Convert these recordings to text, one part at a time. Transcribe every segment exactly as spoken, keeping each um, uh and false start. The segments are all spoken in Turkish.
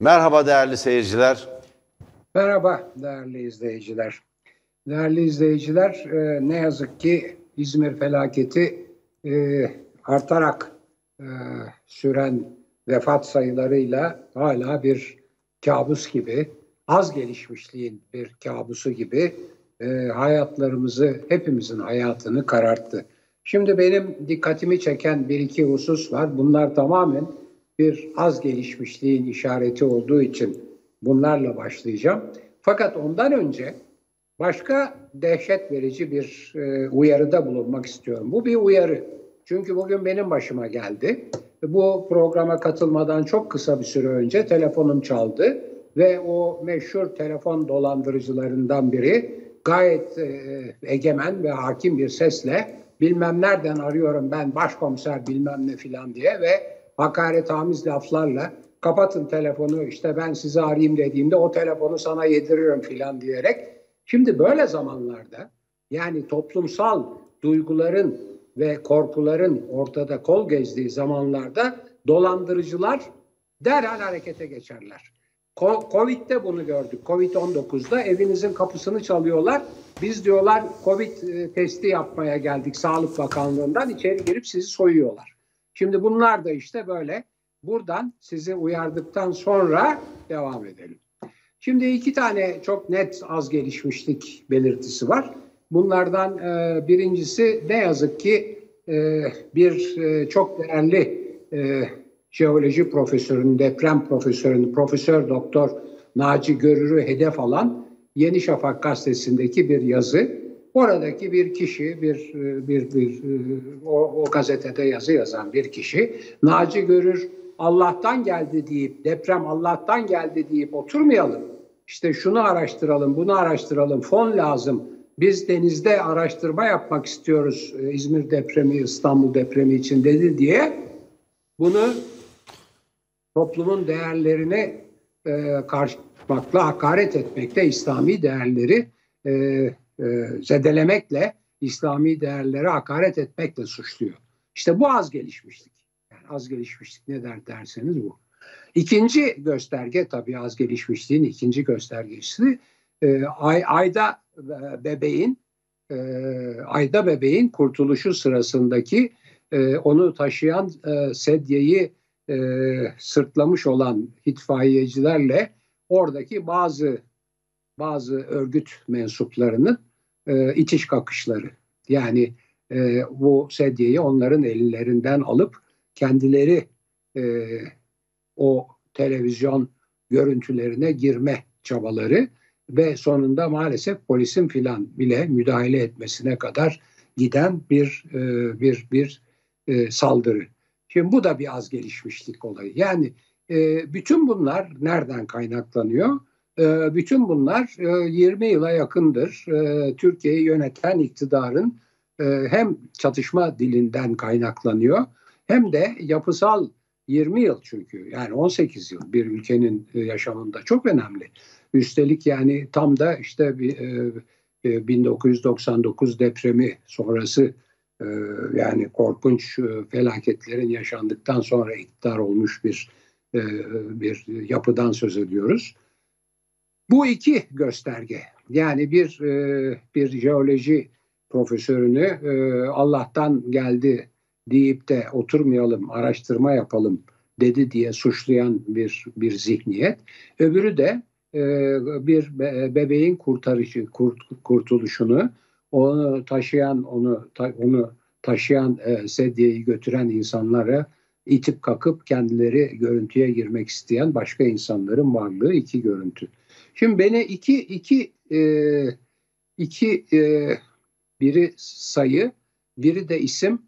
Merhaba değerli seyirciler. Merhaba değerli izleyiciler. Değerli izleyiciler, ne yazık ki İzmir felaketi artarak süren vefat sayılarıyla hala bir kabus gibi, az gelişmişliğin bir kabusu gibi hayatlarımızı, hepimizin hayatını kararttı. Şimdi benim dikkatimi çeken bir iki husus var. Bunlar tamamen bir az gelişmişliğin işareti olduğu için bunlarla başlayacağım. Fakat ondan önce başka dehşet verici bir uyarıda bulunmak istiyorum. Bu bir uyarı. Çünkü bugün benim başıma geldi. Bu programa katılmadan çok kısa bir süre önce telefonum çaldı ve o meşhur telefon dolandırıcılarından biri gayet egemen ve hakim bir sesle bilmem nereden arıyorum ben, başkomiser bilmem ne filan diye ve hakaretamiz laflarla kapatın telefonu, işte ben sizi arayayım dediğimde o telefonu sana yediriyorum filan diyerek. Şimdi böyle zamanlarda, yani toplumsal duyguların ve korkuların ortada kol gezdiği zamanlarda dolandırıcılar derhal harekete geçerler. Covid'de bunu gördük. Covid on dokuz'da evinizin kapısını çalıyorlar. Biz diyorlar Covid testi yapmaya geldik Sağlık Bakanlığı'ndan, içeri girip sizi soyuyorlar. Şimdi bunlar da işte böyle. Buradan sizi uyardıktan sonra devam edelim. Şimdi iki tane çok net az gelişmişlik belirtisi var. Bunlardan e, birincisi ne yazık ki e, bir e, çok değerli e, jeoloji profesörünün, deprem profesörünün, Profesör Doktor Naci Görür'ü hedef alan Yeni Şafak gazetesindeki bir yazı. Oradaki bir kişi, bir, bir, bir o, o gazetede yazı yazan bir kişi, Naci Görür Allah'tan geldi deyip, deprem Allah'tan geldi deyip oturmayalım. İşte şunu araştıralım, bunu araştıralım, fon lazım. Biz denizde araştırma yapmak istiyoruz İzmir depremi, İstanbul depremi için dedi diye bunu toplumun değerlerine e, karşı çıkmakla, hakaret etmekle, İslami değerleri E, zedelemekle, İslami değerlere hakaret etmekle suçluyor. İşte bu az gelişmişlik. Yani az gelişmişlik ne der derseniz bu. İkinci gösterge, tabii az gelişmişliğin ikinci göstergesi e, Ay, Ayda Bebeğin e, Ayda Bebeğin kurtuluşu sırasındaki e, onu taşıyan e, sedyeyi e, sırtlamış olan itfaiyecilerle oradaki bazı bazı örgüt mensuplarının E, itiş kakışları, yani e, bu sedyeyi onların ellerinden alıp kendileri e, o televizyon görüntülerine girme çabaları ve sonunda maalesef polisin filan bile müdahale etmesine kadar giden bir e, bir bir e, saldırı. Şimdi bu da bir az gelişmişlik olayı. Yani e, bütün bunlar nereden kaynaklanıyor? Bütün bunlar yirmi yıla yakındır Türkiye'yi yöneten iktidarın hem çatışma dilinden kaynaklanıyor hem de yapısal yirmi yıl, çünkü yani on sekiz yıl bir ülkenin yaşamında çok önemli. Üstelik yani tam da işte bin dokuz yüz doksan dokuz depremi sonrası, yani korkunç felaketlerin yaşandıktan sonra iktidar olmuş bir bir yapıdan söz ediyoruz. Bu iki gösterge, yani bir bir jeoloji profesörünü Allah'tan geldi deyip de oturmayalım, araştırma yapalım dedi diye suçlayan bir bir zihniyet. Öbürü de bir bebeğin kurtarışı, kurt, kurtuluşunu onu taşıyan onu onu taşıyan sedyeyi götüren insanlara itip kakıp kendileri görüntüye girmek isteyen başka insanların varlığı, iki görüntü. Şimdi beni iki, iki, e, iki e, biri sayı, biri de isim,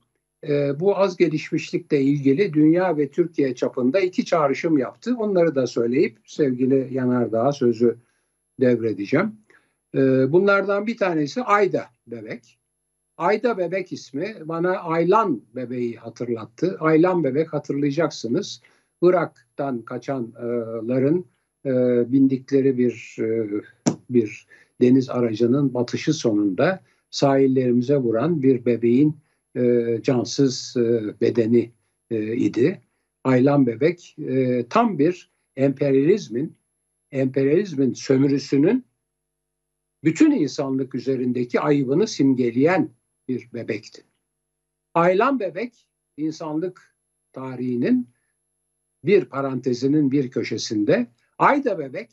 e, bu az gelişmişlikle ilgili dünya ve Türkiye çapında iki çağrışım yaptı. Onları da söyleyip sevgili Yanardağ'a sözü devredeceğim. E, bunlardan bir tanesi Ayda Bebek. Ayda Bebek ismi bana Aylan Bebeği hatırlattı. Aylan Bebek, hatırlayacaksınız, Irak'tan kaçanların E, bindikleri bir e, bir deniz aracının batışı sonunda sahillerimize vuran bir bebeğin e, cansız e, bedeni e, idi. Aylan Bebek e, tam bir emperyalizmin, emperyalizmin sömürüsünün bütün insanlık üzerindeki ayıbını simgeleyen bir bebekti. Aylan Bebek, insanlık tarihinin bir parantezinin bir köşesinde, Ayda Bebek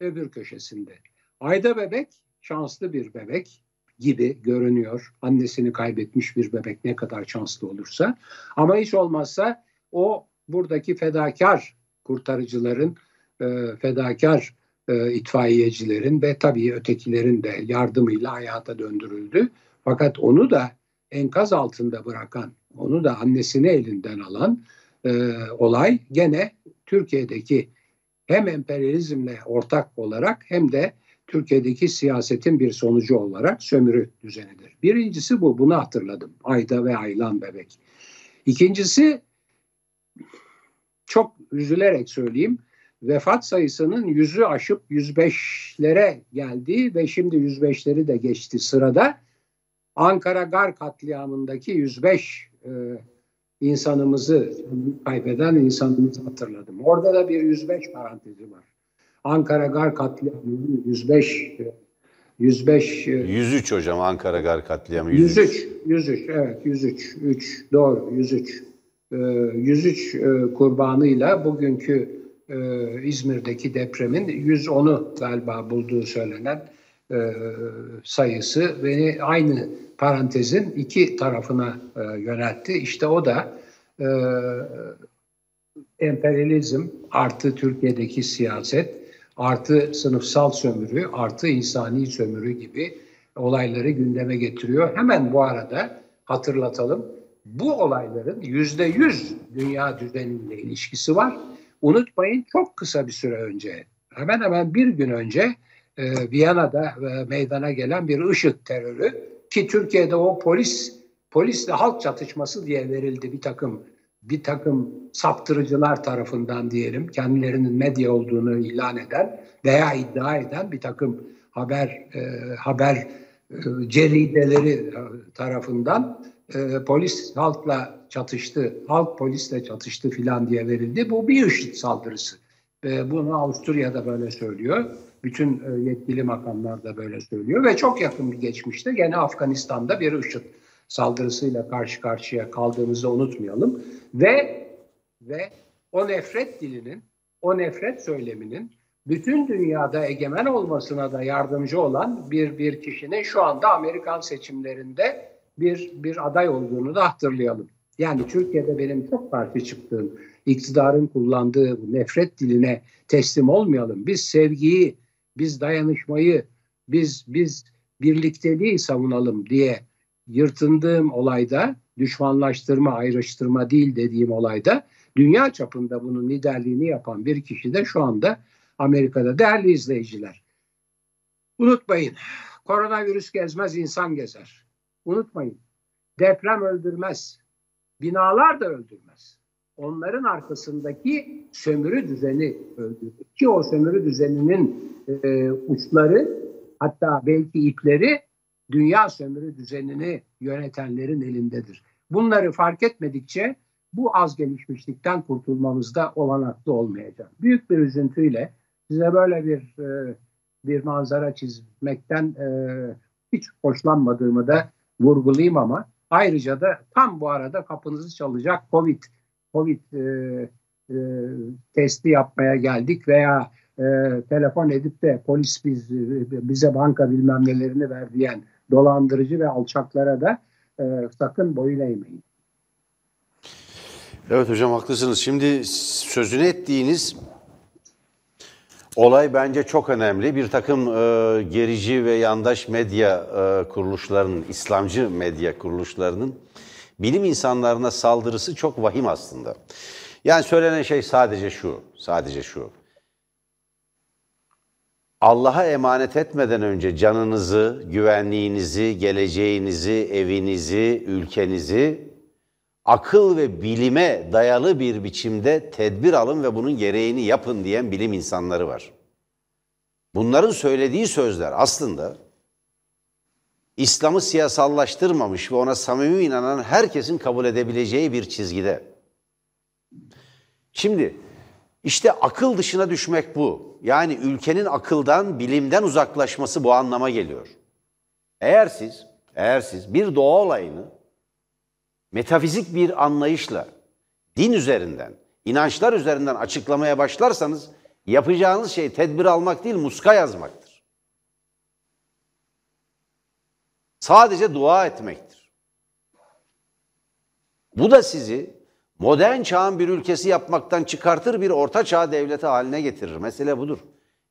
öbür köşesinde. Ayda Bebek şanslı bir bebek gibi görünüyor. Annesini kaybetmiş bir bebek ne kadar şanslı olursa. Ama hiç olmazsa o buradaki fedakar kurtarıcıların, fedakar itfaiyecilerin ve tabii ötekilerin de yardımıyla hayata döndürüldü. Fakat onu da enkaz altında bırakan, onu da annesini elinden alan e, olay gene Türkiye'deki hem emperyalizmle ortak olarak hem de Türkiye'deki siyasetin bir sonucu olarak sömürü düzenidir. Birincisi bu, bunu hatırladım. Ayda ve Aylan Bebek. İkincisi, çok üzülerek söyleyeyim, vefat sayısının yüzü aşıp yüz beşlere geldiği ve şimdi yüz beşleri de geçti sırada. Ankara Gar Katliamı'ndaki yüz beş e, insanımızı kaybeden insanımızı hatırladım. Orada da bir yüz beş parantezi var. Ankara Gar Katliamı'nın yüz beş yüz beş yüz üç hocam, Ankara Gar Katliamı yüz üç. yüz üç, yüz üç evet, yüz üç. üç doğru, yüz üç. E, yüz üç e, kurbanıyla bugünkü e, İzmir'deki depremin yüz onu galiba bulduğu söylenen e, sayısı beni aynı parantezin iki tarafına e, yöneltti. İşte o da e, emperyalizm artı Türkiye'deki siyaset artı sınıfsal sömürü artı insani sömürü gibi olayları gündeme getiriyor. Hemen bu arada hatırlatalım, bu olayların yüzde yüz dünya düzeniyle ilişkisi var. Unutmayın, çok kısa bir süre önce, hemen hemen bir gün önce e, Viyana'da e, meydana gelen bir IŞİD terörü, ki Türkiye'de o polis polisle halk çatışması diye verildi bir takım bir takım saptırıcılar tarafından, diyelim, kendilerinin medya olduğunu ilan eden veya iddia eden bir takım haber e, haber e, cerideleri tarafından e, polis halkla çatıştı, halk polisle çatıştı filan diye verildi. Bu bir IŞİD saldırısı. E, bunu Avusturya'da böyle söylüyor. Bütün yetkili makamlar da böyle söylüyor ve çok yakın bir geçmişte gene Afganistan'da bir IŞİD saldırısıyla karşı karşıya kaldığımızı unutmayalım. Ve ve o nefret dilinin, o nefret söyleminin bütün dünyada egemen olmasına da yardımcı olan bir bir kişinin şu anda Amerikan seçimlerinde bir bir aday olduğunu da hatırlayalım. Yani Türkiye'de benim çok karşı çıktığım, iktidarın kullandığı nefret diline teslim olmayalım. Biz sevgiyi, biz dayanışmayı, biz biz birlikteliği savunalım diye yırtındığım olayda, düşmanlaştırma, ayrıştırma değil dediğim olayda, dünya çapında bunun liderliğini yapan bir kişi de şu anda Amerika'da. Değerli izleyiciler, unutmayın, koronavirüs gezmez, insan gezer. Unutmayın, deprem öldürmez, binalar da öldürmez. Onların arkasındaki sömürü düzeni öldürdü. Ki o sömürü düzeninin e, uçları, hatta belki ipleri dünya sömürü düzenini yönetenlerin elindedir. Bunları fark etmedikçe bu az gelişmişlikten kurtulmamızda olanaklı olmayacak. Büyük bir üzüntüyle size böyle bir e, bir manzara çizmekten e, hiç hoşlanmadığımı da vurgulayayım, ama ayrıca da tam bu arada kapınızı çalacak COVID Covid e, e, testi yapmaya geldik veya e, telefon edip de polis biz, bize banka bilmem nelerini ver diyen dolandırıcı ve alçaklara da e, sakın boyun eğmeyin. Evet hocam, haklısınız. Şimdi sözünü ettiğiniz olay bence çok önemli. Bir takım e, gerici ve yandaş medya e, kuruluşlarının, İslamcı medya kuruluşlarının bilim insanlarına saldırısı çok vahim aslında. Yani söylenen şey sadece şu, sadece şu. Allah'a emanet etmeden önce canınızı, güvenliğinizi, geleceğinizi, evinizi, ülkenizi akıl ve bilime dayalı bir biçimde tedbir alın ve bunun gereğini yapın diyen bilim insanları var. Bunların söylediği sözler aslında İslam'ı siyasallaştırmamış ve ona samimi inanan herkesin kabul edebileceği bir çizgide. Şimdi İşte akıl dışına düşmek bu. Yani ülkenin akıldan, bilimden uzaklaşması bu anlama geliyor. Eğer siz, eğer siz bir doğa olayını metafizik bir anlayışla, din üzerinden, inançlar üzerinden açıklamaya başlarsanız yapacağınız şey tedbir almak değil, muska yazmaktır. Sadece dua etmektir. Bu da sizi modern çağın bir ülkesi yapmaktan çıkartır, bir orta çağ devleti haline getirir. Mesele budur.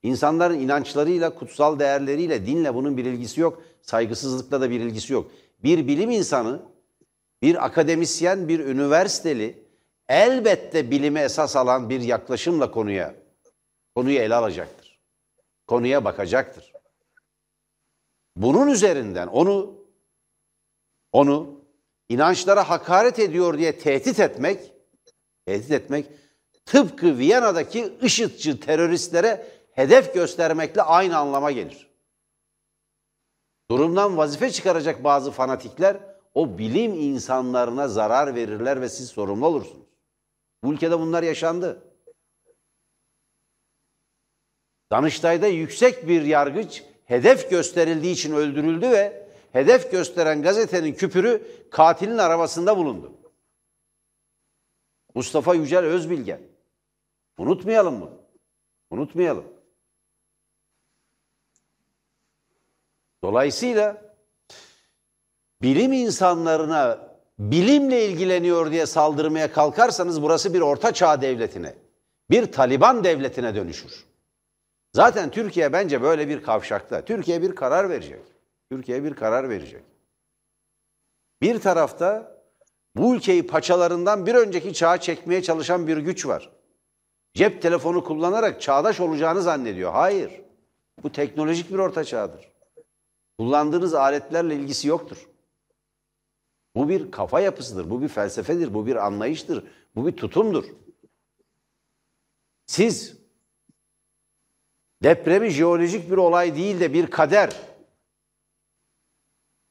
İnsanların inançlarıyla, kutsal değerleriyle, dinle bunun bir ilgisi yok. Saygısızlıkla da bir ilgisi yok. Bir bilim insanı, bir akademisyen, bir üniversiteli elbette bilime esas alan bir yaklaşımla konuya, konuyu ele alacaktır. Konuya bakacaktır. Bunun üzerinden onu, onu inançlara hakaret ediyor diye tehdit etmek, tehdit etmek tıpkı Viyana'daki IŞİD'ci teröristlere hedef göstermekle aynı anlama gelir. Durumdan vazife çıkaracak bazı fanatikler o bilim insanlarına zarar verirler ve siz sorumlu olursunuz. Bu ülkede bunlar yaşandı. Danıştay'da yüksek bir yargıç hedef gösterildiği için öldürüldü ve hedef gösteren gazetenin küpürü katilin arabasında bulundu. Mustafa Yücel Özbilgen. Unutmayalım bunu. Unutmayalım. Dolayısıyla bilim insanlarına bilimle ilgileniyor diye saldırmaya kalkarsanız burası bir orta çağ devletine, bir Taliban devletine dönüşür. Zaten Türkiye bence böyle bir kavşakta. Türkiye bir karar verecek. Türkiye bir karar verecek. Bir tarafta bu ülkeyi paçalarından bir önceki çağa çekmeye çalışan bir güç var. Cep telefonu kullanarak çağdaş olacağını zannediyor. Hayır. Bu teknolojik bir orta çağdır. Kullandığınız aletlerle ilgisi yoktur. Bu bir kafa yapısıdır, bu bir felsefedir, bu bir anlayıştır, bu bir tutumdur. Siz depremi jeolojik bir olay değil de bir kader,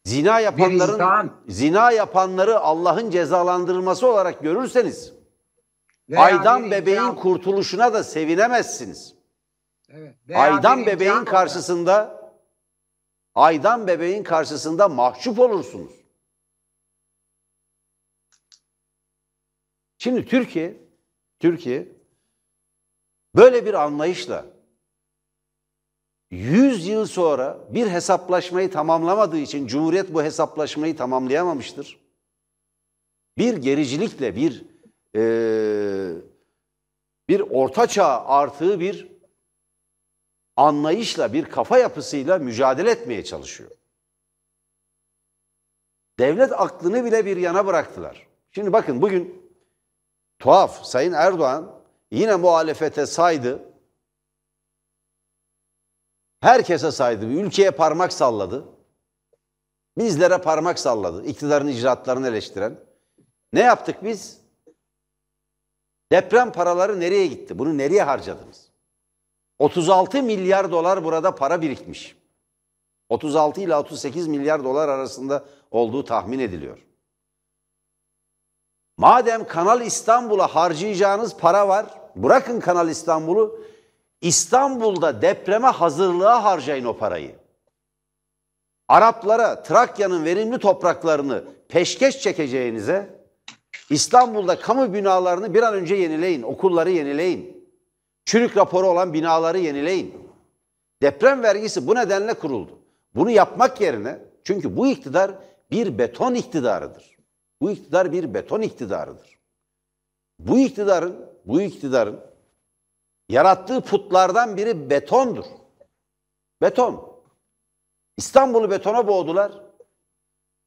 zina yapanların zina yapanları Allah'ın cezalandırılması olarak görürseniz veya Aydan Bebeğin imkan. kurtuluşuna da sevinemezsiniz. Evet, Aydan Bebeğin karşısında Aydan Bebeğin karşısında mahcup olursunuz. Şimdi Türkiye Türkiye böyle bir anlayışla yüz yıl sonra bir hesaplaşmayı tamamlamadığı için Cumhuriyet bu hesaplaşmayı tamamlayamamıştır. Bir gericilikle bir ee, bir ortaçağ artığı bir anlayışla, bir kafa yapısıyla mücadele etmeye çalışıyor. Devlet aklını bile bir yana bıraktılar. Şimdi bakın bugün tuhaf, Sayın Erdoğan yine muhalefete saydı. Herkese saydı. Ülkeye parmak salladı. Bizlere parmak salladı. İktidarın icraatlarını eleştiren. Ne yaptık biz? Deprem paraları nereye gitti? Bunu nereye harcadınız? otuz altı milyar dolar burada para birikmiş. otuz altı ile otuz sekiz milyar dolar arasında olduğu tahmin ediliyor. Madem Kanal İstanbul'a harcayacağınız para var, bırakın Kanal İstanbul'u, İstanbul'da depreme hazırlığa harcayın o parayı. Araplara, Trakya'nın verimli topraklarını peşkeş çekeceğinize, İstanbul'da kamu binalarını bir an önce yenileyin, okulları yenileyin. Çürük raporu olan binaları yenileyin. Deprem vergisi bu nedenle kuruldu. Bunu yapmak yerine, çünkü bu iktidar bir beton iktidarıdır. Bu iktidar bir beton iktidarıdır. Bu iktidarın, bu iktidarın yarattığı putlardan biri betondur. Beton. İstanbul'u betona boğdular.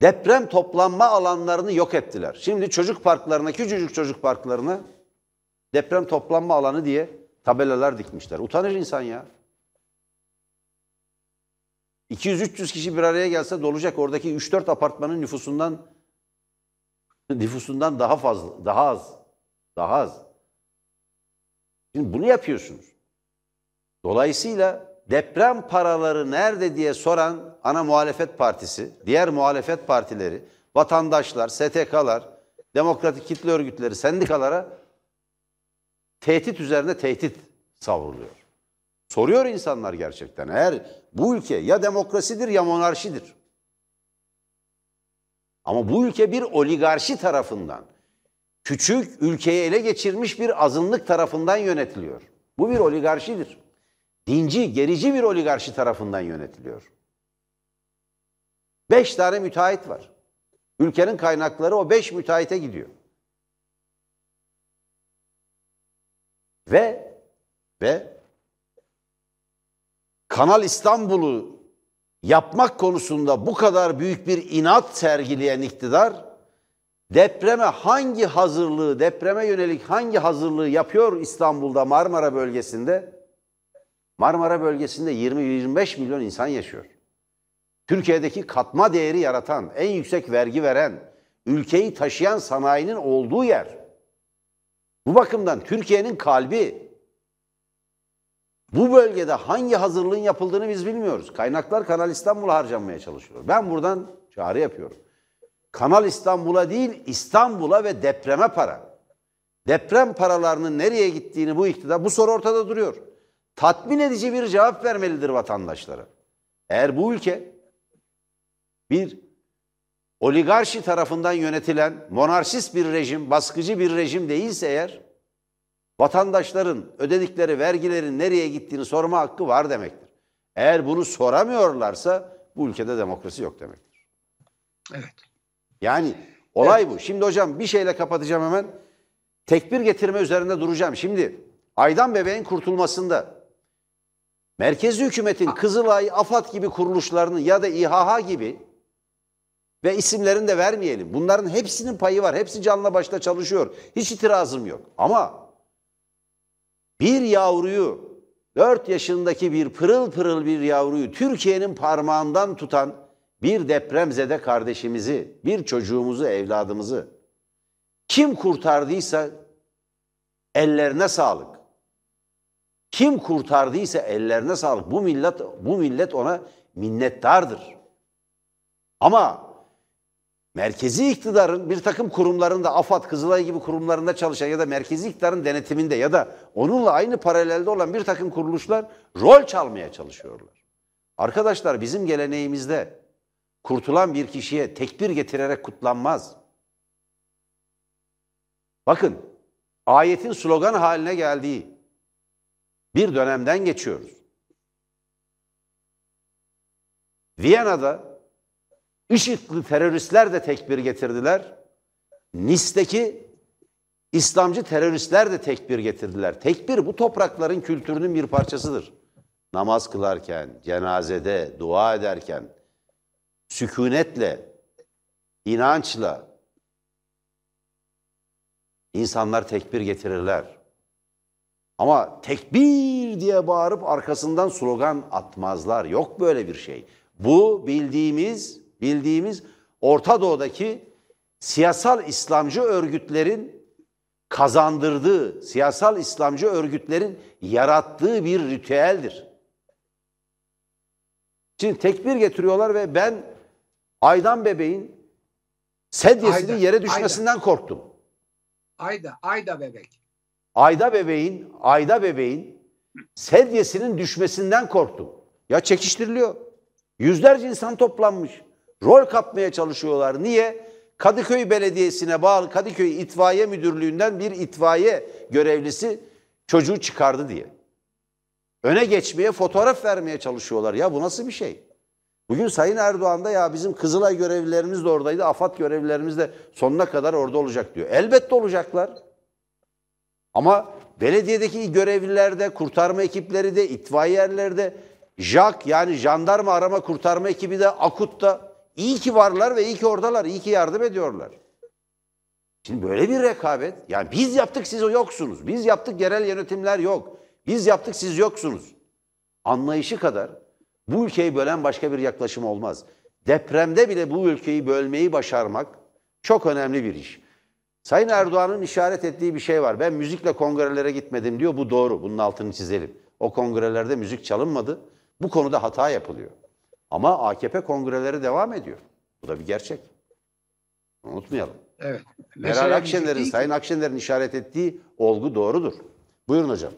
Deprem toplanma alanlarını yok ettiler. Şimdi çocuk parklarına, küçücük çocuk parklarına deprem toplanma alanı diye tabelalar dikmişler. Utanır insan ya. iki yüz üç yüz kişi bir araya gelse dolacak. Oradaki üç dört apartmanın nüfusundan nüfusundan daha fazla, daha az. Daha az. Şimdi bunu yapıyorsunuz. Dolayısıyla deprem paraları nerede diye soran ana muhalefet partisi, diğer muhalefet partileri, vatandaşlar, S T K'lar, demokratik kitle örgütleri, sendikalara tehdit üzerine tehdit savruluyor. Soruyor insanlar gerçekten, eğer bu ülke ya demokrasidir ya monarşidir. Ama bu ülke bir oligarşi tarafından, küçük ülkeyi ele geçirmiş bir azınlık tarafından yönetiliyor. Bu bir oligarşidir. Dinci, gerici bir oligarşi tarafından yönetiliyor. Beş tane müteahhit var. Ülkenin kaynakları o beş müteahhite gidiyor. Ve ve Kanal İstanbul'u yapmak konusunda bu kadar büyük bir inat sergileyen iktidar, depreme hangi hazırlığı, depreme yönelik hangi hazırlığı yapıyor İstanbul'da, Marmara bölgesinde? Marmara bölgesinde yirmi yirmi beş milyon insan yaşıyor. Türkiye'deki katma değeri yaratan, en yüksek vergi veren, ülkeyi taşıyan sanayinin olduğu yer. Bu bakımdan Türkiye'nin kalbi. Bu bölgede hangi hazırlığın yapıldığını biz bilmiyoruz. Kaynaklar Kanal İstanbul'a harcanmaya çalışıyor. Ben buradan çağrı yapıyorum. Kanal İstanbul'a değil, İstanbul'a ve depreme para. Deprem paralarının nereye gittiğini bu iktidar, bu soru ortada duruyor. Tatmin edici bir cevap vermelidir vatandaşlara. Eğer bu ülke bir oligarşi tarafından yönetilen monarşist bir rejim, baskıcı bir rejim değilse eğer, vatandaşların ödedikleri vergilerin nereye gittiğini sorma hakkı var demektir. Eğer bunu soramıyorlarsa bu ülkede demokrasi yok demektir. Evet. Yani olay evet. Bu. Şimdi hocam bir şeyle kapatacağım hemen. Tekbir getirme üzerinde duracağım. Şimdi Aydan Bebek'in kurtulmasında merkezi hükümetin Kızılay, AFAD gibi kuruluşlarının ya da İHH gibi, ve isimlerini de vermeyelim, bunların hepsinin payı var. Hepsi canla başla çalışıyor. Hiç itirazım yok. Ama bir yavruyu, dört yaşındaki bir pırıl pırıl bir yavruyu Türkiye'nin parmağından tutan bir depremzede kardeşimizi, bir çocuğumuzu, evladımızı kim kurtardıysa ellerine sağlık. Kim kurtardıysa ellerine sağlık. Bu millet, bu millet ona minnettardır. Ama merkezi iktidarın bir takım kurumlarında, AFAD, Kızılay gibi kurumlarında çalışan ya da merkezi iktidarın denetiminde ya da onunla aynı paralelde olan bir takım kuruluşlar rol çalmaya çalışıyorlar. Arkadaşlar, bizim geleneğimizde kurtulan bir kişiye tekbir getirerek kutlanmaz. Bakın, ayetin slogan haline geldiği bir dönemden geçiyoruz. Viyana'da IŞİD'li teröristler de tekbir getirdiler. Nis'teki İslamcı teröristler de tekbir getirdiler. Tekbir bu toprakların kültürünün bir parçasıdır. Namaz kılarken, cenazede, dua ederken, sükunetle, inançla insanlar tekbir getirirler. Ama tekbir diye bağırıp arkasından slogan atmazlar. Yok böyle bir şey. Bu bildiğimiz... Bildiğimiz Orta Doğu'daki siyasal İslamcı örgütlerin kazandırdığı, siyasal İslamcı örgütlerin yarattığı bir ritüeldir. Şimdi tekbir getiriyorlar ve ben Aydan Bebek'in sedyesinin Ayda, yere düşmesinden Ayda. korktum. Ayda, Ayda Bebek. Ayda Bebek'in, Ayda Bebek'in sedyesinin düşmesinden korktum. Ya çekiştiriliyor. Yüzlerce insan toplanmış. Rol kapmaya çalışıyorlar. Niye? Kadıköy Belediyesi'ne bağlı Kadıköy İtfaiye Müdürlüğü'nden bir itfaiye görevlisi çocuğu çıkardı diye. Öne geçmeye, fotoğraf vermeye çalışıyorlar. Ya bu nasıl bir şey? Bugün Sayın Erdoğan da ya bizim Kızılay görevlilerimiz de oradaydı, AFAD görevlilerimiz de sonuna kadar orada olacak diyor. Elbette olacaklar. Ama belediyedeki görevlilerde, kurtarma ekipleri de, itfaiyeler de, JAK yani jandarma arama kurtarma ekibi de, AKUT da İyi ki varlar ve iyi ki oradalar, iyi ki yardım ediyorlar. Şimdi böyle bir rekabet, yani biz yaptık siz yoksunuz, biz yaptık yerel yönetimler yok, biz yaptık siz yoksunuz anlayışı kadar bu ülkeyi bölen başka bir yaklaşım olmaz. Depremde bile bu ülkeyi bölmeyi başarmak çok önemli bir iş. Sayın Erdoğan'ın işaret ettiği bir şey var. Ben müzikle kongrelere gitmedim diyor, bu doğru, bunun altını çizelim. O kongrelerde müzik çalınmadı, bu konuda hata yapılıyor. Ama A K P kongreleri devam ediyor. Bu da bir gerçek. Unutmayalım. Evet. Meral Akşener'in, Sayın Akşener'in işaret ettiği olgu doğrudur. Buyurun hocam.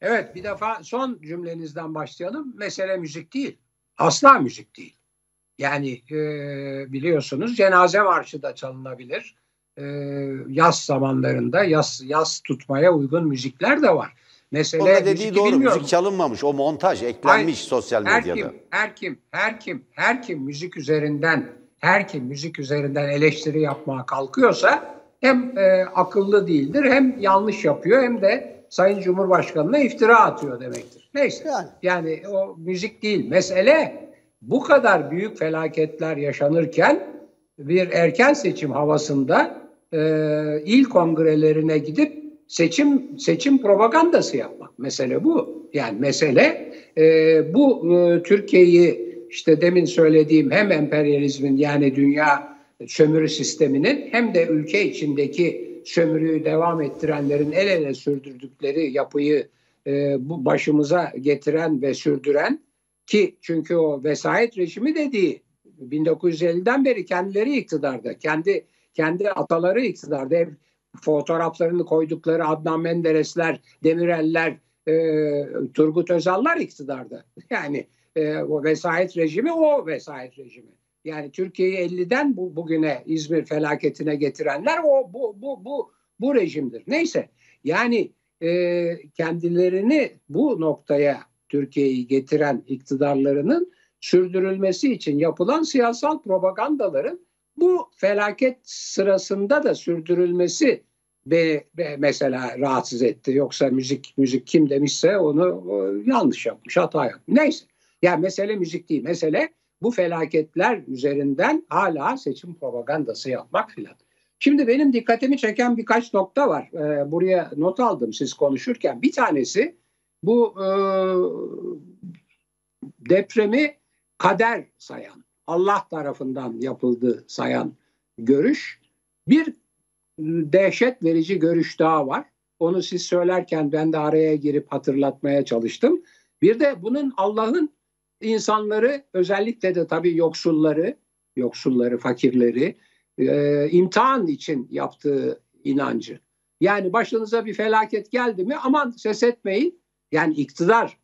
Evet, bir defa son cümlenizden başlayalım. Mesele müzik değil. Asla müzik değil. Yani e, biliyorsunuz cenaze marşı da çalınabilir. E, yaz zamanlarında yaz, yaz tutmaya uygun müzikler de var. Mesele onun dediği doğru. Müzik çalınmamış. O montaj eklenmiş Hayır, sosyal medyada. Her kim, her kim, her kim, her kim müzik üzerinden, her kim müzik üzerinden eleştiri yapmaya kalkıyorsa hem e, akıllı değildir, hem yanlış yapıyor, hem de Sayın Cumhurbaşkanı'na iftira atıyor demektir. Neyse. Yani, yani o müzik değil. Mesele bu kadar büyük felaketler yaşanırken bir erken seçim havasında e, il kongrelerine gidip seçim seçim propagandası yapmak. Mesele bu. Yani mesele e, bu e, Türkiye'yi işte demin söylediğim hem emperyalizmin yani dünya sömürü sisteminin hem de ülke içindeki sömürüyü devam ettirenlerin el ele sürdürdükleri yapıyı e, bu başımıza getiren ve sürdüren ki çünkü o vesayet rejimi dediği bin dokuz yüz elliden beri kendileri iktidarda, kendi kendi ataları iktidarda. Fotoğraflarını koydukları Adnan Menderesler, Demireller, e, Turgut Özallar iktidarda. Yani e, o vesayet rejimi o vesayet rejimi. Yani Türkiye'yi elliden bu, bugüne İzmir felaketine getirenler o bu bu bu bu rejimdir. Neyse yani e, kendilerini bu noktaya Türkiye'yi getiren iktidarlarının sürdürülmesi için yapılan siyasal propagandaların bu felaket sırasında da sürdürülmesi beni mesela rahatsız etti. Yoksa müzik müzik kim demişse onu yanlış yapmış, hata yapmış. Neyse. Yani mesele müzik değil. Mesele bu felaketler üzerinden hala seçim propagandası yapmak filan. Şimdi benim dikkatimi çeken birkaç nokta var. Ee, buraya not aldım siz konuşurken. Bir tanesi bu e, depremi kader sayan, Allah tarafından yapıldı sayan görüş. Bir dehşet verici görüş daha var. Onu siz söylerken ben de araya girip hatırlatmaya çalıştım. Bir de bunun Allah'ın insanları, özellikle de tabii yoksulları, yoksulları, fakirleri e, imtihan için yaptığı inancı. Yani başınıza bir felaket geldi mi aman ses etmeyin. Yani iktidar,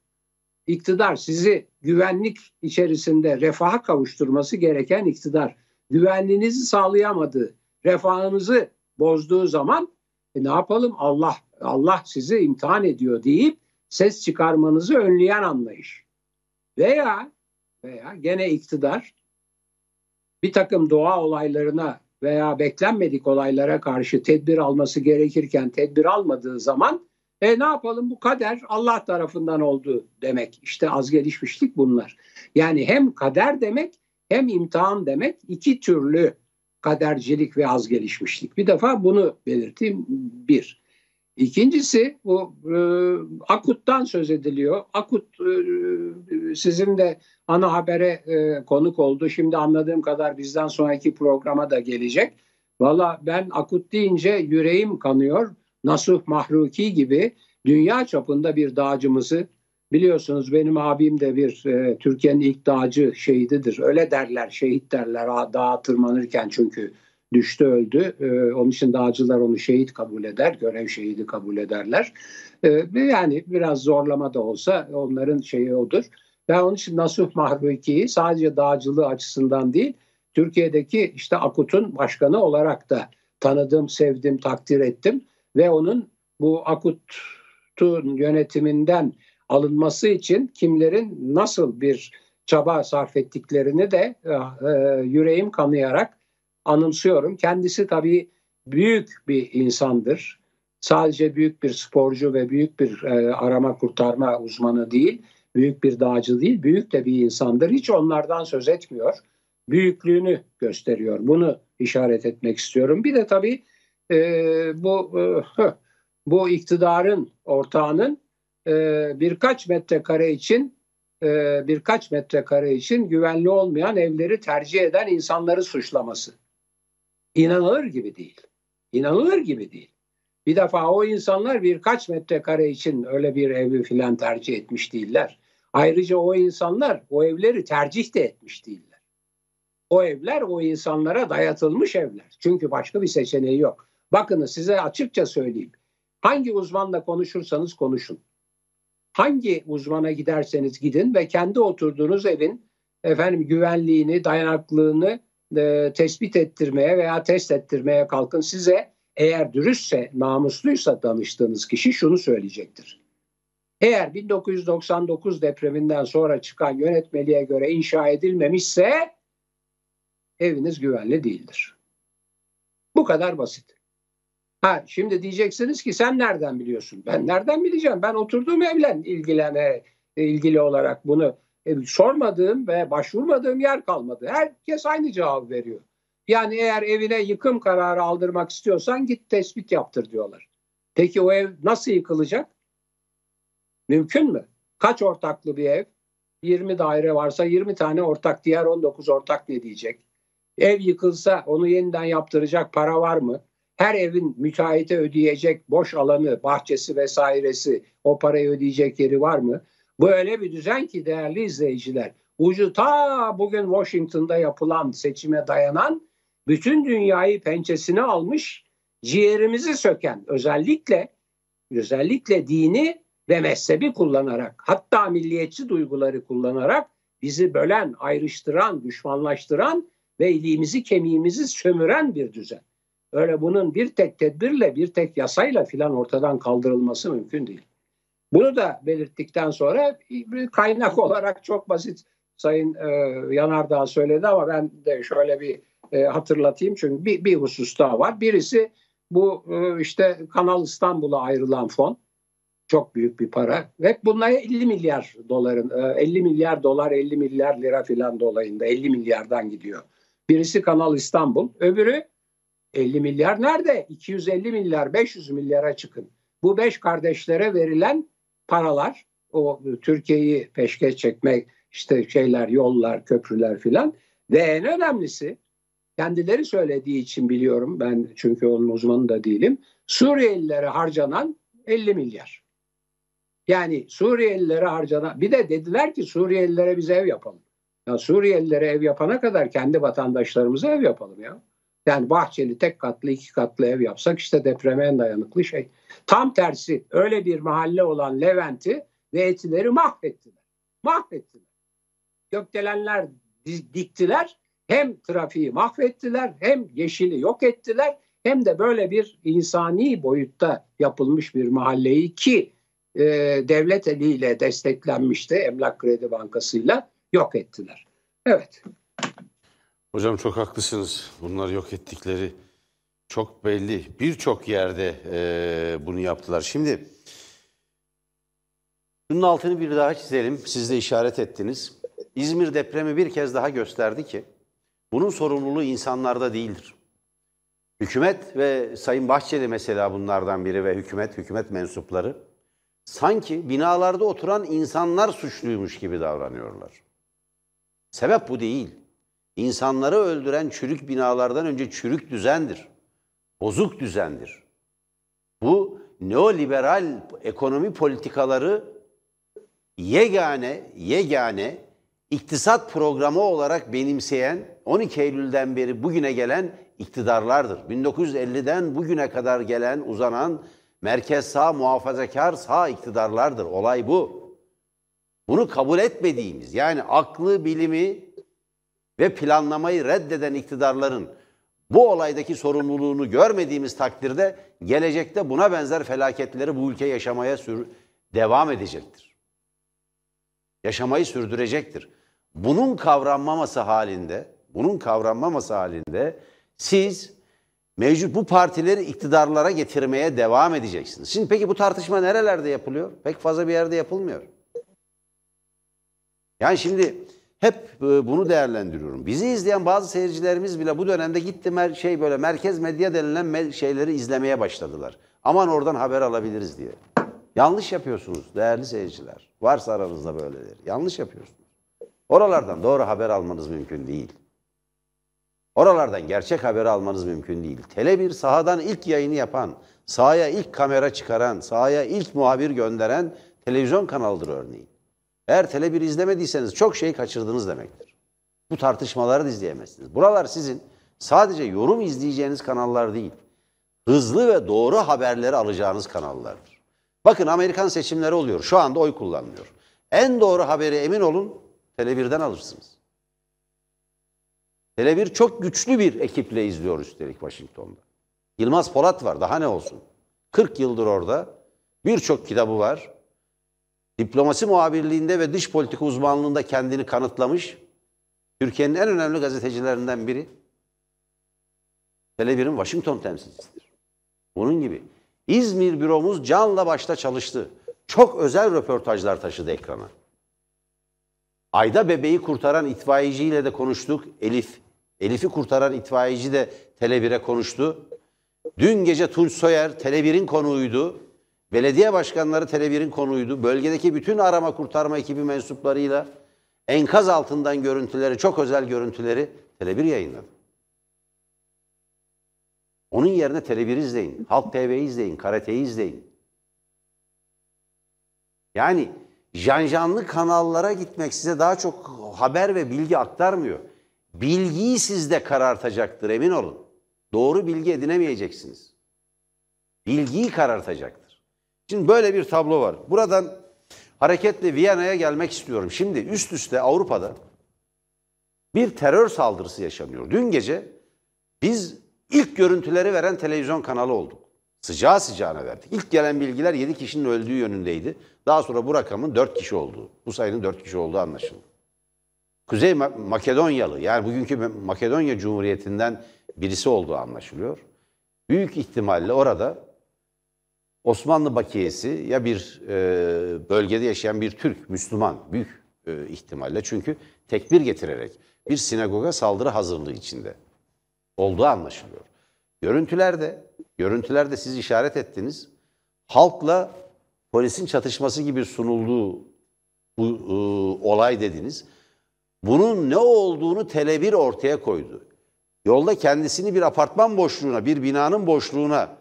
iktidar sizi güvenlik içerisinde refaha kavuşturması gereken iktidar, güvenliğinizi sağlayamadığı, refahınızı bozduğu zaman e ne yapalım, Allah Allah sizi imtihan ediyor deyip ses çıkarmanızı önleyen anlayış. Veya veya gene iktidar bir takım doğa olaylarına veya beklenmedik olaylara karşı tedbir alması gerekirken tedbir almadığı zaman E ne yapalım, bu kader Allah tarafından oldu demek. İşte az gelişmişlik bunlar. Yani hem kader demek hem imtihan demek, iki türlü kadercilik ve az gelişmişlik. Bir defa bunu belirteyim, bir. İkincisi bu e, AKUT'tan söz ediliyor. AKUT e, sizin de ana habere e, konuk oldu. Şimdi anladığım kadar bizden sonraki programa da gelecek. Valla ben AKUT deyince yüreğim kanıyor. Nasuh Mahruki gibi dünya çapında bir dağcımızı, biliyorsunuz benim abim de bir e, Türkiye'nin ilk dağcı şehididir. Öyle derler, şehit derler. Dağa tırmanırken çünkü düştü öldü. E, onun için dağcılar onu şehit kabul eder, görev şehidi kabul ederler. E, yani biraz zorlama da olsa onların şeyi odur. Ben onun için Nasuh Mahruki'yi sadece dağcılığı açısından değil, Türkiye'deki işte AKUT'un başkanı olarak da tanıdım, sevdim, takdir ettim. Ve onun bu AKUT'un yönetiminden alınması için kimlerin nasıl bir çaba sarf ettiklerini de e, yüreğim kanayarak anımsıyorum. Kendisi tabii büyük bir insandır. Sadece büyük bir sporcu ve büyük bir e, arama kurtarma uzmanı değil, büyük bir dağcı değil, büyük de bir insandır. Hiç onlardan söz etmiyor. Büyüklüğünü gösteriyor. Bunu işaret etmek istiyorum. Bir de tabii Ee, bu e, bu iktidarın ortağının e, birkaç metrekare için e, birkaç metrekare için güvenli olmayan evleri tercih eden insanları suçlaması inanılır gibi değil. İnanılır gibi değil. Bir defa o insanlar birkaç metrekare için öyle bir evi filan tercih etmiş değiller. Ayrıca o insanlar o evleri tercih de etmiş değiller. O evler o insanlara dayatılmış evler. Çünkü başka bir seçeneği yok. Bakın size açıkça söyleyeyim. Hangi uzmanla konuşursanız konuşun, hangi uzmana giderseniz gidin ve kendi oturduğunuz evin efendim güvenliğini, dayanıklılığını e, tespit ettirmeye veya test ettirmeye kalkın. Size eğer dürüstse, namusluysa danıştığınız kişi şunu söyleyecektir: eğer bin dokuz yüz doksan dokuz depreminden sonra çıkan yönetmeliğe göre inşa edilmemişse eviniz güvenli değildir. Bu kadar basit. Ha, şimdi diyeceksiniz ki sen nereden biliyorsun? Ben nereden bileceğim? Ben oturduğum evle ilgilene, ilgili olarak bunu e, sormadığım ve başvurmadığım yer kalmadı. Herkes aynı cevap veriyor. Yani eğer evine yıkım kararı aldırmak istiyorsan git tespit yaptır diyorlar. Peki o ev nasıl yıkılacak? Mümkün mü? Kaç ortaklı bir ev? yirmi daire varsa yirmi tane ortak, diğer on dokuz ortak ne diyecek? Ev yıkılsa onu yeniden yaptıracak para var mı? Her evin müteahhite ödeyecek boş alanı, bahçesi vesairesi, o parayı ödeyecek yeri var mı? Bu öyle bir düzen ki değerli izleyiciler, ucu ta bugün Washington'da yapılan seçime dayanan, bütün dünyayı pençesine almış, ciğerimizi söken, özellikle özellikle dini ve mezhebi kullanarak, hatta milliyetçi duyguları kullanarak bizi bölen, ayrıştıran, düşmanlaştıran ve iliğimizi, kemiğimizi sömüren bir düzen. Öyle bunun bir tek tedbirle, bir tek yasayla filan ortadan kaldırılması mümkün değil. Bunu da belirttikten sonra kaynak olarak çok basit Sayın e, Yanardağ söyledi ama ben de şöyle bir e, hatırlatayım. Çünkü bir, bir husus daha var. Birisi bu e, işte Kanal İstanbul'a ayrılan fon. Çok büyük bir para. Ve bunlara elli milyar doların, elli milyar dolar, elli milyar lira filan dolayında, elli milyardan gidiyor. Birisi Kanal İstanbul, öbürü elli milyar nerede? iki yüz elli milyar, beş yüz milyara çıkın. Bu beş kardeşlere verilen paralar, o Türkiye'yi peşkeş çekmek, işte şeyler, yollar, köprüler filan. Ve en önemlisi, kendileri söylediği için biliyorum, ben çünkü onun uzmanı da değilim, Suriyelilere harcanan elli milyar. Yani Suriyelilere harcanan, bir de dediler ki Suriyelilere biz ev yapalım. Ya Suriyelilere ev yapana kadar kendi vatandaşlarımıza ev yapalım ya. Yani bahçeli tek katlı iki katlı ev yapsak işte depreme en dayanıklı şey. Tam tersi öyle bir mahalle olan Levent'i ve Etiler'i mahvettiler. Mahvettiler. Gökdelenler diktiler. Hem trafiği mahvettiler, hem yeşili yok ettiler, hem de böyle bir insani boyutta yapılmış bir mahalleyi ki devlet eliyle desteklenmişti, Emlak Kredi Bankası'yla yok ettiler. Evet. Hocam çok haklısınız. Bunlar yok ettikleri çok belli. Birçok yerde e, bunu yaptılar. Şimdi bunun altını bir daha çizelim. Siz de işaret ettiniz. İzmir depremi bir kez daha gösterdi ki bunun sorumluluğu insanlarda değildir. Hükümet ve Sayın Bahçeli mesela bunlardan biri ve hükümet, hükümet mensupları sanki binalarda oturan insanlar suçluymuş gibi davranıyorlar. Sebep bu değil. İnsanları öldüren çürük binalardan önce çürük düzendir. Bozuk düzendir. Bu neoliberal ekonomi politikaları yegane, yegane iktisat programı olarak benimseyen on iki Eylül'den beri bugüne gelen iktidarlardır. bin dokuz yüz elliden bugüne kadar gelen, uzanan merkez sağ, muhafazakar sağ iktidarlardır. Olay bu. Bunu kabul etmediğimiz, yani aklı, bilimi ve planlamayı reddeden iktidarların bu olaydaki sorumluluğunu görmediğimiz takdirde gelecekte buna benzer felaketleri bu ülke yaşamaya sür devam edecektir. Yaşamayı sürdürecektir. Bunun kavranmaması halinde, bunun kavranmaması halinde siz mevcut bu partileri iktidarlara getirmeye devam edeceksiniz. Şimdi peki bu tartışma nerelerde yapılıyor? Pek fazla bir yerde yapılmıyor. Yani şimdi hep bunu değerlendiriyorum. Bizi izleyen bazı seyircilerimiz bile bu dönemde gitti şey böyle merkez medya denilen şeyleri izlemeye başladılar. Aman oradan haber alabiliriz diye. Yanlış yapıyorsunuz değerli seyirciler. Varsa aranızda böyledir. Yanlış yapıyorsunuz. Oralardan doğru haber almanız mümkün değil. Oralardan gerçek haberi almanız mümkün değil. Telebir sahadan ilk yayını yapan, sahaya ilk kamera çıkaran, sahaya ilk muhabir gönderen televizyon kanalıdır örneğin. Eğer Telebir'i izlemediyseniz çok şey kaçırdınız demektir. Bu tartışmaları da izleyemezsiniz. Buralar sizin sadece yorum izleyeceğiniz kanallar değil. hızlı ve doğru haberleri alacağınız kanallardır. Bakın, Amerikan seçimleri oluyor. Şu anda oy kullanmıyor. En doğru haberi emin olun Tele bir'den alırsınız. Telebir çok güçlü bir ekiple izliyor üstelik Washington'da. Yılmaz Polat var, daha ne olsun. kırk yıldır orada, birçok kitabı var. Diplomasi muhabirliğinde ve dış politika uzmanlığında kendini kanıtlamış. Türkiye'nin en önemli gazetecilerinden biri. Telebir'in Washington temsilcisidir. Bunun gibi. İzmir büromuz canla başla çalıştı. Çok özel röportajlar taşıdı ekrana. Ayda Bebeği kurtaran itfaiyeciyle de konuştuk. Elif. Elif'i kurtaran itfaiyeci de Tele bir'e konuştu. Dün gece Tuğ Soyer Tele bir'in konuğuydu. Belediye başkanları Tele bir'in konuğuydu. Bölgedeki bütün arama kurtarma ekibi mensuplarıyla enkaz altından görüntüleri, çok özel görüntüleri Tele bir yayınladı. Onun yerine Tele bir'i izleyin. Halk T V'yi izleyin. Karate'yi izleyin. Yani janjanlı kanallara gitmek size daha çok haber ve bilgi aktarmıyor. Bilgiyi sizde karartacaktır, emin olun. Doğru bilgi edinemeyeceksiniz. Bilgiyi karartacaktır. Şimdi böyle bir tablo var. Buradan hareketle Viyana'ya gelmek istiyorum. Şimdi üst üste Avrupa'da bir terör saldırısı yaşanıyor. Dün gece biz ilk görüntüleri veren televizyon kanalı olduk. Sıcağı sıcağına verdik. İlk gelen bilgiler yedi kişinin öldüğü yönündeydi. Daha sonra bu rakamın dört kişi olduğu, bu sayının dört kişi olduğu anlaşıldı. Kuzey Makedonyalı, yani bugünkü Makedonya Cumhuriyeti'nden birisi olduğu anlaşılıyor. Büyük ihtimalle orada Osmanlı bakiyesi ya bir e, bölgede yaşayan bir Türk, Müslüman, büyük e, ihtimalle. Çünkü tekbir getirerek bir sinagoga saldırı hazırlığı içinde olduğu anlaşılıyor. Görüntülerde, görüntülerde siz işaret ettiniz, halkla polisin çatışması gibi sunulduğu bu, e, olay dediniz. Bunun ne olduğunu Tele bir ortaya koydu. Yolda kendisini bir apartman boşluğuna, bir binanın boşluğuna,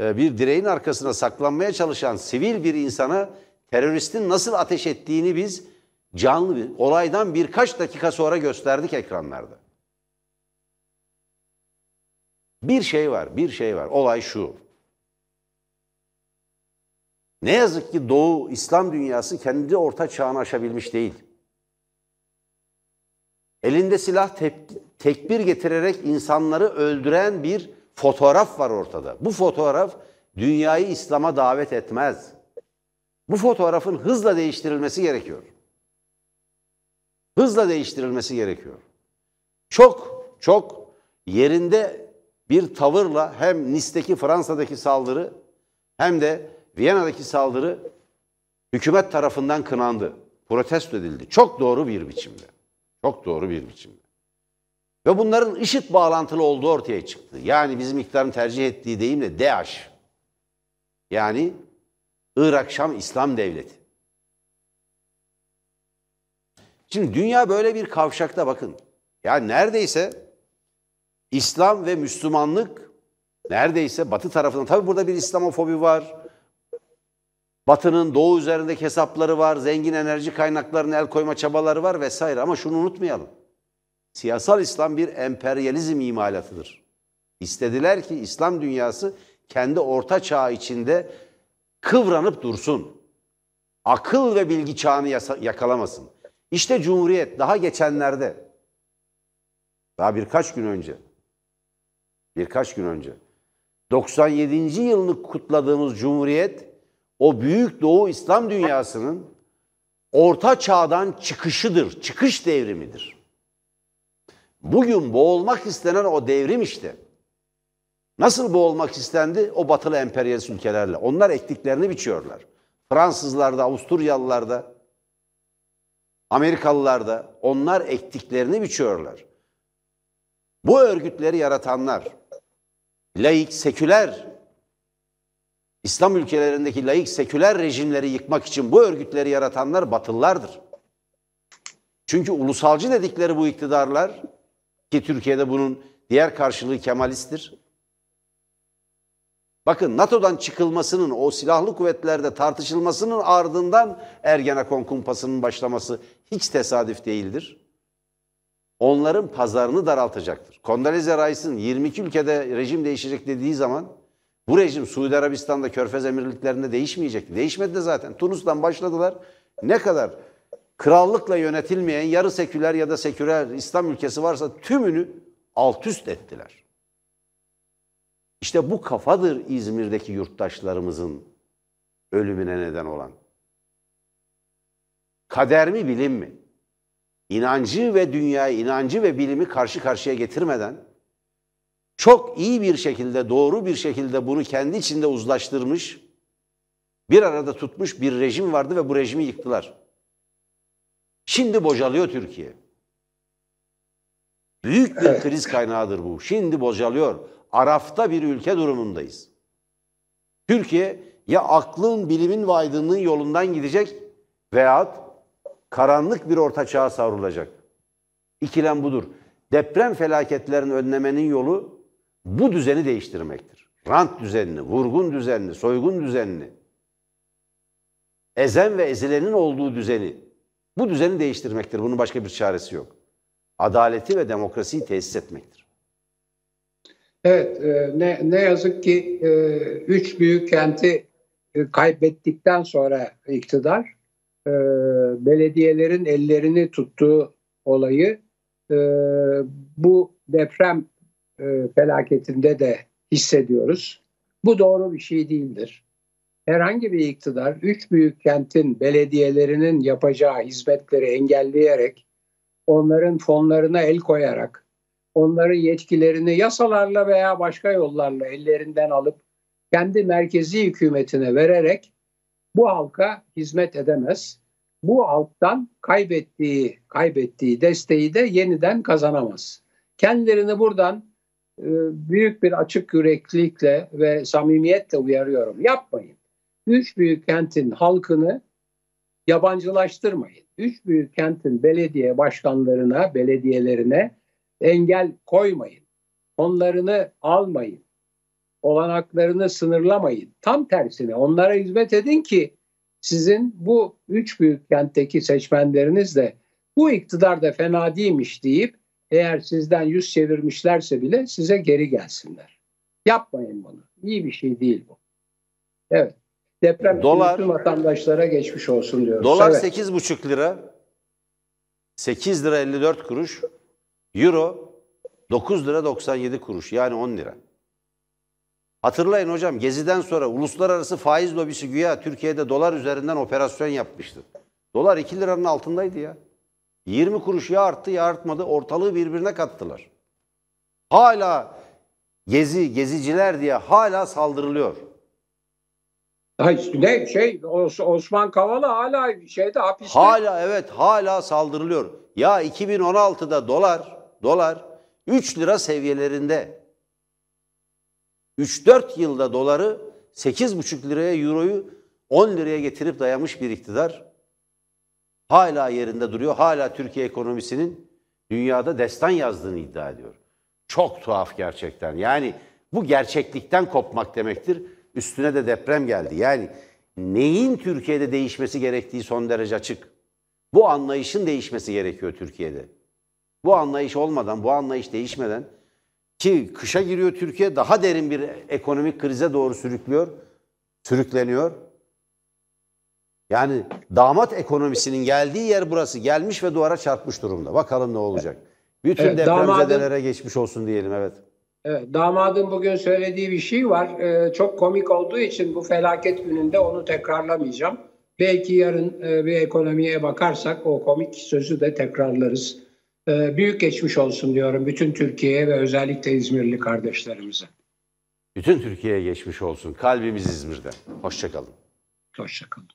e, bir direğin arkasına saklanmaya çalışan sivil bir insana teröristin nasıl ateş ettiğini biz canlı bir olaydan birkaç dakika sonra gösterdik ekranlarda. Bir şey var, bir şey var. Olay şu. Ne yazık ki Doğu, İslam dünyası kendi orta çağını aşabilmiş değil. Elinde silah tekbir getirerek insanları öldüren bir fotoğraf var ortada. Bu fotoğraf dünyayı İslam'a davet etmez. Bu fotoğrafın hızla değiştirilmesi gerekiyor. Hızla değiştirilmesi gerekiyor. Çok, çok yerinde bir tavırla hem Nice'deki Fransa'daki saldırı hem de Viyana'daki saldırı hükümet tarafından kınandı. Protesto edildi. Çok doğru bir biçimde. Çok doğru bir biçimde. Ve bunların IŞİD bağlantılı olduğu ortaya çıktı. Yani bizim iktidarın tercih ettiği deyimle DEAŞ. Yani Irak Şam İslam Devleti. Şimdi dünya böyle bir kavşakta, bakın. Yani neredeyse İslam ve Müslümanlık neredeyse Batı tarafından. Tabii burada bir İslamofobi var. Batı'nın Doğu üzerindeki hesapları var. Zengin enerji kaynaklarına el koyma çabaları var vesaire. Ama şunu unutmayalım. Siyasal İslam bir emperyalizm imalatıdır. İstediler ki İslam dünyası kendi orta çağ içinde kıvranıp dursun. Akıl ve bilgi çağını yakalamasın. İşte Cumhuriyet daha geçenlerde, daha birkaç gün önce, Birkaç gün önce doksan yedinci yılını kutladığımız Cumhuriyet, o büyük Doğu İslam dünyasının orta çağdan çıkışıdır, çıkış devrimidir. Bugün boğulmak istenen o devrim işte. Nasıl boğulmak istendi? O batılı emperyalist ülkelerle. Onlar ektiklerini biçiyorlar. Fransızlar da, Avusturyalılar da, Amerikalılar da, onlar ektiklerini biçiyorlar. Bu örgütleri yaratanlar, laik, seküler, İslam ülkelerindeki laik, seküler rejimleri yıkmak için bu örgütleri yaratanlar Batılılardır. Çünkü ulusalcı dedikleri bu iktidarlar, ki Türkiye'de bunun diğer karşılığı Kemalist'tir. Bakın, NATO'dan çıkılmasının, o silahlı kuvvetlerde tartışılmasının ardından Ergenekon kumpasının başlaması hiç tesadüf değildir. Onların pazarını daraltacaktır. Condoleezza Rice'ın yirmi iki ülkede rejim değişecek dediği zaman Bu rejim Suudi Arabistan'da, Körfez Emirliklerinde değişmeyecekti. Değişmedi de zaten. Tunus'tan başladılar. Ne kadar krallıkla yönetilmeyen yarı seküler ya da seküler İslam ülkesi varsa tümünü alt üst ettiler. İşte bu kafadır İzmir'deki yurttaşlarımızın ölümüne neden olan. Kader mi, bilim mi? İnancı ve dünyayı, inancı ve bilimi karşı karşıya getirmeden çok iyi bir şekilde, doğru bir şekilde bunu kendi içinde uzlaştırmış, bir arada tutmuş bir rejim vardı ve bu rejimi yıktılar. Şimdi bocalıyor Türkiye. Büyük bir evet. kriz kaynağıdır bu. Şimdi bocalıyor. Arafta bir ülke durumundayız. Türkiye ya aklın, bilimin ve aydınlığın yolundan gidecek veyahut karanlık bir orta çağa savrulacak. İkilem budur. Deprem felaketlerini önlemenin yolu bu düzeni değiştirmektir. Rant düzenini, vurgun düzenini, soygun düzenini, ezen ve ezilenin olduğu düzeni, bu düzeni değiştirmektir. Bunun başka bir çaresi yok. Adaleti ve demokrasiyi tesis etmektir. Evet, ne, ne yazık ki üç büyük kenti kaybettikten sonra iktidar, belediyelerin ellerini tuttuğu olayı bu deprem felaketinde de hissediyoruz. Bu doğru bir şey değildir. Herhangi bir iktidar üç büyük kentin belediyelerinin yapacağı hizmetleri engelleyerek, onların fonlarına el koyarak, onların yetkilerini yasalarla veya başka yollarla ellerinden alıp kendi merkezi hükümetine vererek bu halka hizmet edemez. Bu halktan kaybettiği kaybettiği desteği de yeniden kazanamaz. Kendilerini buradan büyük bir açık yüreklilikle ve samimiyetle uyarıyorum. Yapmayın. Üç büyük kentin halkını yabancılaştırmayın. Üç büyük kentin belediye başkanlarına, belediyelerine engel koymayın. Onlarını almayın. Olanaklarını sınırlamayın. Tam tersine onlara hizmet edin ki sizin bu üç büyük kentteki seçmenleriniz de bu iktidar da fena değilmiş deyip eğer sizden yüz çevirmişlerse bile size geri gelsinler. Yapmayın bunu. İyi bir şey değil bu. Evet. Deprem dolar, vatandaşlara geçmiş olsun diyoruz. Dolar evet. sekiz buçuk lira, sekiz lira elli dört kuruş, euro dokuz lira doksan yedi kuruş, yani on lira. Hatırlayın hocam, Gezi'den sonra uluslararası faiz lobisi güya Türkiye'de dolar üzerinden operasyon yapmıştı. Dolar iki liranın altındaydı ya. yirmi kuruş ya arttı ya artmadı, ortalığı birbirine kattılar. Hala Gezi, geziciler diye hala saldırılıyor. Ne şey Osman Kavala hala şeyde hapiste. Hala evet hala saldırılıyor. Ya iki bin on altıda dolar dolar üç lira seviyelerinde. üç dört yılda doları sekiz buçuk liraya, euroyu on liraya getirip dayamış bir iktidar hala yerinde duruyor. Hala Türkiye ekonomisinin dünyada destan yazdığını iddia ediyor. Çok tuhaf gerçekten. Yani bu gerçeklikten kopmak demektir. Üstüne de deprem geldi. Yani neyin Türkiye'de değişmesi gerektiği son derece açık. Bu anlayışın değişmesi gerekiyor Türkiye'de. Bu anlayış olmadan, bu anlayış değişmeden ki kışa giriyor Türkiye, daha derin bir ekonomik krize doğru sürüklüyor, sürükleniyor. Yani damat ekonomisinin geldiği yer burası, gelmiş ve duvara çarpmış durumda. Bakalım ne olacak. Bütün evet, depremzedelere geçmiş olsun diyelim, evet. Evet, damadın bugün söylediği bir şey var. Ee, çok komik olduğu için bu felaket gününde onu tekrarlamayacağım. Belki yarın e, bir ekonomiye bakarsak o komik sözü de tekrarlarız. Ee, büyük geçmiş olsun diyorum bütün Türkiye'ye ve özellikle İzmirli kardeşlerimize. Bütün Türkiye'ye geçmiş olsun. Kalbimiz İzmir'de. Hoşçakalın. Hoşçakalın.